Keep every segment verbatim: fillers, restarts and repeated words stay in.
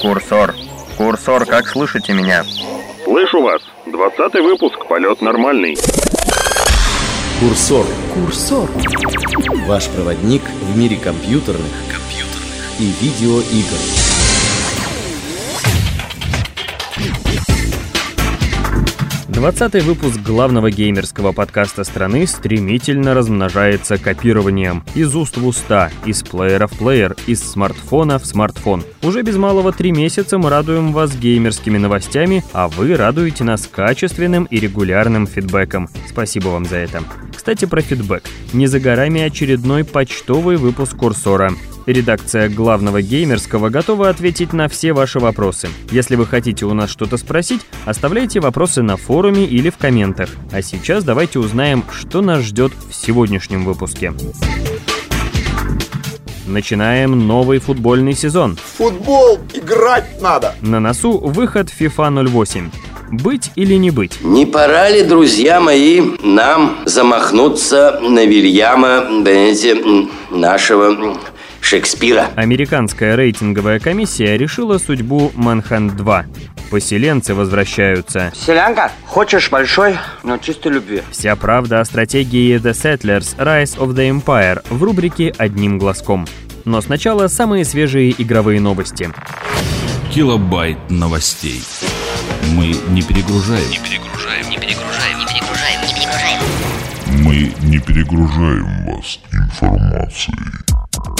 Курсор. Курсор, как слышите меня? Слышу вас. Двадцатый выпуск. Полет нормальный. Курсор. Курсор. Ваш проводник в мире компьютерных, компьютерных и видеоигр. двадцатый выпуск главного геймерского подкаста страны стремительно размножается копированием. Из уст в уста, из плеера в плеер, из смартфона в смартфон. Уже без малого три месяца мы радуем вас геймерскими новостями, а вы радуете нас качественным и регулярным фидбэком. Спасибо вам за это. Кстати, про фидбэк. Не за горами очередной почтовый выпуск Курсора. Редакция главного геймерского готова ответить на все ваши вопросы. Если вы хотите у нас что-то спросить, оставляйте вопросы на форуме или в комментах. А сейчас давайте узнаем, что нас ждет в сегодняшнем выпуске. Начинаем новый футбольный сезон. Футбол играть надо! На носу выход фифа ноль восемь. Быть или не быть? Не пора ли, друзья мои, нам замахнуться на Вильяма, знаете, нашего... Шекспира. Американская рейтинговая комиссия решила судьбу Манхант два. Поселенцы возвращаются. Селянка, хочешь большой, но чистой любви. Вся правда о стратегии The Settlers Rise of the Empire в рубрике «Одним глазком». Но сначала самые свежие игровые новости. Килобайт новостей. Мы не перегружаем. Не перегружаем, не перегружаем, не перегружаем, не перегружаем. Мы не перегружаем вас информацией.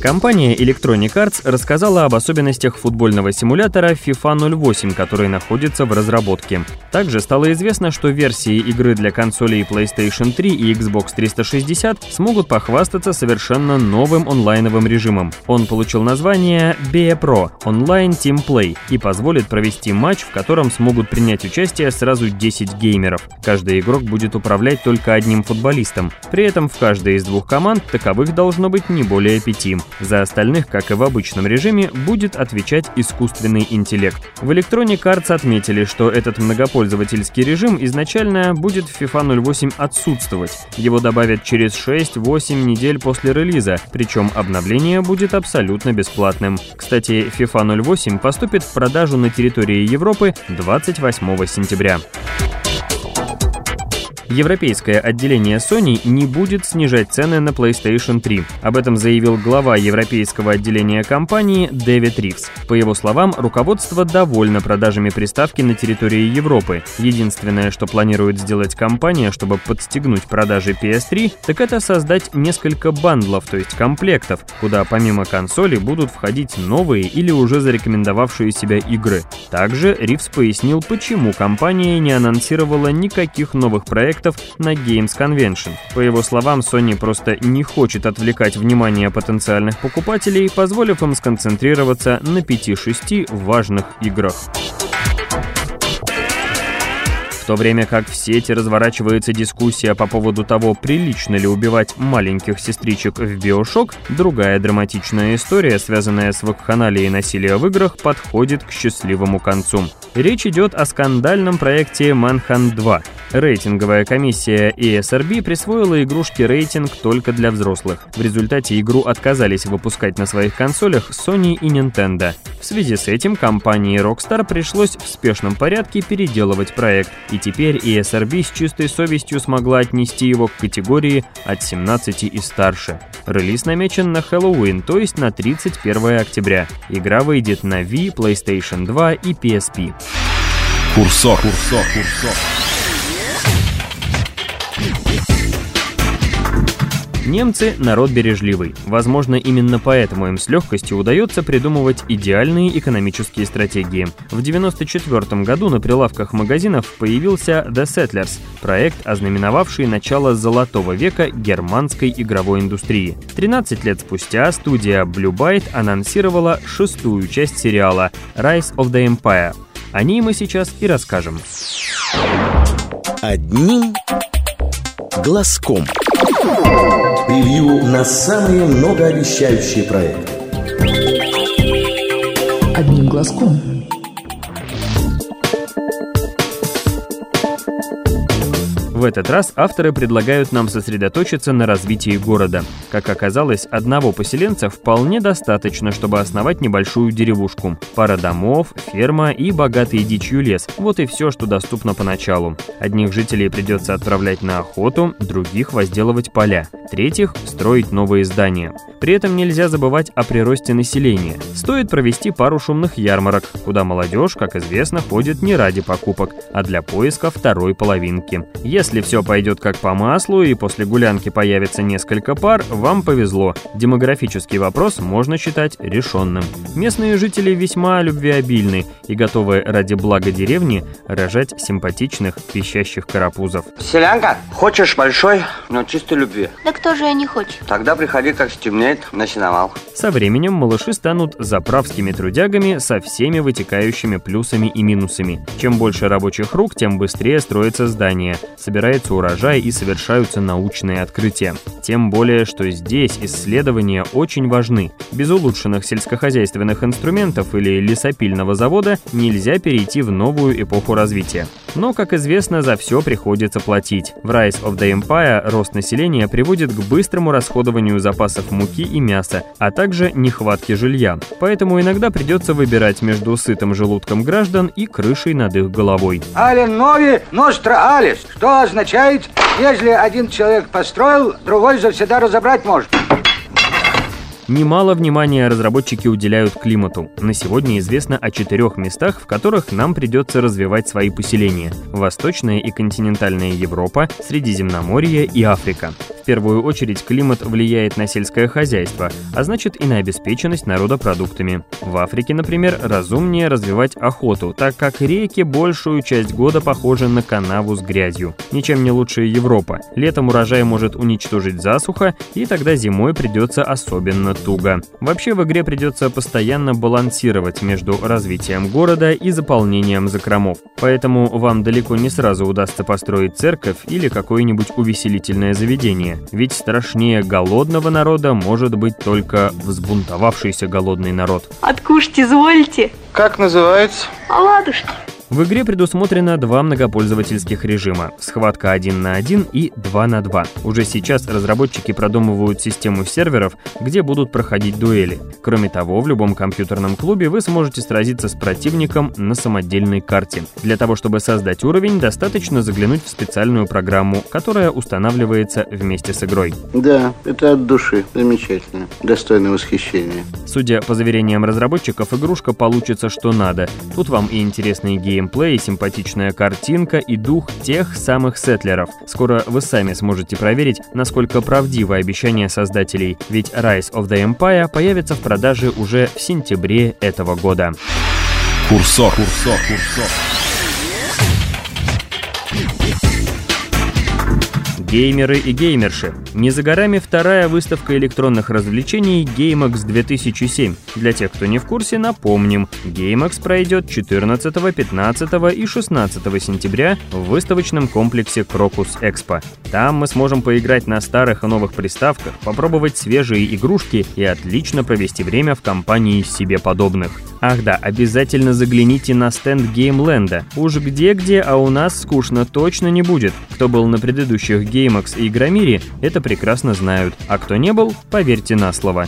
Компания Electronic Arts рассказала об особенностях футбольного симулятора фифа ноль восемь, который находится в разработке. Также стало известно, что версии игры для консолей PlayStation три и Xbox триста шестьдесят смогут похвастаться совершенно новым онлайновым режимом. Он получил название Be Pro Online Team Play и позволит провести матч, в котором смогут принять участие сразу десять геймеров. Каждый игрок будет управлять только одним футболистом. При этом в каждой из двух команд таковых должно быть не более пяти. За остальных, как и в обычном режиме, будет отвечать искусственный интеллект. В Electronic Arts отметили, что этот многопользовательский режим изначально будет в фифа ноль восемь отсутствовать. Его добавят через шесть-восемь недель после релиза, причем обновление будет абсолютно бесплатным. Кстати, фифа ноль восемь поступит в продажу на территории Европы двадцать восьмого сентября. Европейское отделение Sony не будет снижать цены на PlayStation три. Об этом заявил глава европейского отделения компании Дэвид Ривз. По его словам, руководство довольно продажами приставки на территории Европы. Единственное, что планирует сделать компания, чтобы подстегнуть продажи пи эс три, так это создать несколько бандлов, то есть комплектов, куда помимо консоли будут входить новые или уже зарекомендовавшие себя игры. Также Ривз пояснил, почему компания не анонсировала никаких новых проектов на Games Convention. По его словам, Sony просто не хочет отвлекать внимание потенциальных покупателей, позволив им сконцентрироваться на пяти-шести важных играх. В то время как в сети разворачивается дискуссия по поводу того, прилично ли убивать маленьких сестричек в BioShock, другая драматичная история, связанная с вакханалией насилия в играх, подходит к счастливому концу. Речь идет о скандальном проекте Манхант два. Рейтинговая комиссия и эс эр би присвоила игрушке рейтинг только для взрослых. В результате игру отказались выпускать на своих консолях Sony и Nintendo. В связи с этим компании Rockstar пришлось в спешном порядке переделывать проект. И теперь и эс эр би с чистой совестью смогла отнести его к категории от семнадцати и старше. Релиз намечен на Хэллоуин, то есть на тридцать первое октября. Игра выйдет на Wii, PlayStation два и пи эс пи. Курсор, курсор, курсор. Немцы — народ бережливый. Возможно, именно поэтому им с легкостью удается придумывать идеальные экономические стратегии. В девяносто четвёртом году на прилавках магазинов появился The Settlers — проект, ознаменовавший начало золотого века германской игровой индустрии. тринадцать лет спустя студия Blue Byte анонсировала шестую часть сериала «Rise of the Empire». О ней мы сейчас и расскажем. Одним глазком. Превью на самые многообещающие проекты. Одним глазком. В этот раз авторы предлагают нам сосредоточиться на развитии города. Как оказалось, одного поселенца вполне достаточно, чтобы основать небольшую деревушку. Пара домов, ферма и богатый дичью лес – вот и все, что доступно поначалу. Одних жителей придется отправлять на охоту, других – возделывать поля, третьих – строить новые здания. При этом нельзя забывать о приросте населения. Стоит провести пару шумных ярмарок, куда молодежь, как известно, ходит не ради покупок, а для поиска второй половинки. Если все пойдет как по маслу и после гулянки появится несколько пар, вам повезло. Демографический вопрос можно считать решенным. Местные жители весьма любвеобильны и готовы ради блага деревни рожать симпатичных пищащих карапузов. Селянка, хочешь большой, но чистой любви? Да кто же я не хочет? Тогда приходи, как стемнеет, на сеновал. Со временем малыши станут заправскими трудягами со всеми вытекающими плюсами и минусами. Чем больше рабочих рук, тем быстрее строятся здания, собирается урожай и совершаются научные открытия. Тем более, что здесь исследования очень важны. Без улучшенных сельскохозяйственных инструментов или лесопильного завода нельзя перейти в новую эпоху развития. Но, как известно, за все приходится платить. В Rise of the Empire рост населения приводит к быстрому расходованию запасов муки и мяса, а также нехватке жилья. Поэтому иногда придется выбирать между сытым желудком граждан и крышей над их головой. Ален Нови, Ностра Алис, что означает, если один человек построил, другой завсегда разобрать может. Немало внимания разработчики уделяют климату. На сегодня известно о четырех местах, в которых нам придется развивать свои поселения. Восточная и континентальная Европа, Средиземноморье и Африка. В первую очередь климат влияет на сельское хозяйство, а значит и на обеспеченность народа продуктами. В Африке, например, разумнее развивать охоту, так как реки большую часть года похожи на канаву с грязью. Ничем не лучше Европа. Летом урожай может уничтожить засуха, и тогда зимой придется особенно туго. Вообще в игре придется постоянно балансировать между развитием города и заполнением закромов. Поэтому вам далеко не сразу удастся построить церковь или какое-нибудь увеселительное заведение. Ведь страшнее голодного народа может быть только взбунтовавшийся голодный народ. Откушать извольте. Как называется? Оладушки. В игре предусмотрено два многопользовательских режима – схватка один на один и два на два. Уже сейчас разработчики продумывают систему серверов, где будут проходить дуэли. Кроме того, в любом компьютерном клубе вы сможете сразиться с противником на самодельной карте. Для того, чтобы создать уровень, достаточно заглянуть в специальную программу, которая устанавливается вместе с игрой. Да, это от души. Замечательно. Достойно восхищения. Судя по заверениям разработчиков, игрушка получится что надо. Тут вам и интересные геймы, геймплей, симпатичная картинка и дух тех самых сетлеров. Скоро вы сами сможете проверить, насколько правдивы обещания создателей, ведь Rise of the Empire появится в продаже уже в сентябре этого года. Курсор, курсор, курсор. Геймеры и геймерши. Не за горами вторая выставка электронных развлечений GameX две тысячи семь. Для тех, кто не в курсе, напомним, GameX пройдет четырнадцатого, пятнадцатого и шестнадцатого сентября в выставочном комплексе Крокус Экспо. Там мы сможем поиграть на старых и новых приставках, попробовать свежие игрушки и отлично провести время в компании себе подобных. Ах да, обязательно загляните на стенд GameLand. Уж где-где, а у нас скучно точно не будет. Кто был на предыдущих GameX и Игромире, это прекрасно знают. А кто не был, поверьте на слово.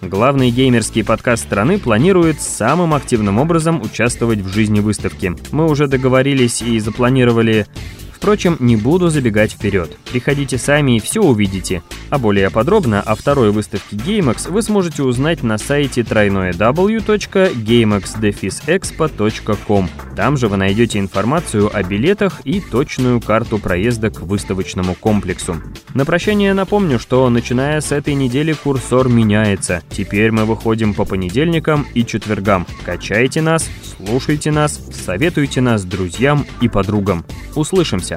Главный геймерский подкаст страны планирует самым активным образом участвовать в жизни выставки. Мы уже договорились и запланировали... Впрочем, не буду забегать вперед. Приходите сами и все увидите. А более подробно о второй выставке GameX вы сможете узнать на сайте дабл ю дабл ю дабл ю точка геймэкс дефис экспо точка ком. Там же вы найдете информацию о билетах и точную карту проезда к выставочному комплексу. На прощание напомню, что начиная с этой недели курсор меняется. Теперь мы выходим по понедельникам и четвергам. Качайте нас, слушайте нас, советуйте нас друзьям и подругам. Услышимся!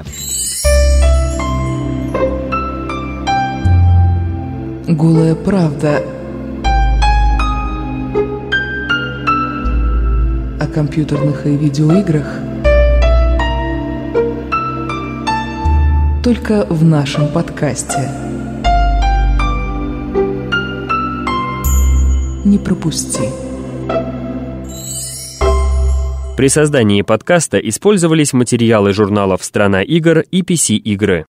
Голая правда о компьютерных и видеоиграх только в нашем подкасте. Не пропусти. При создании подкаста использовались материалы журналов «Страна игр» и пи си-игры.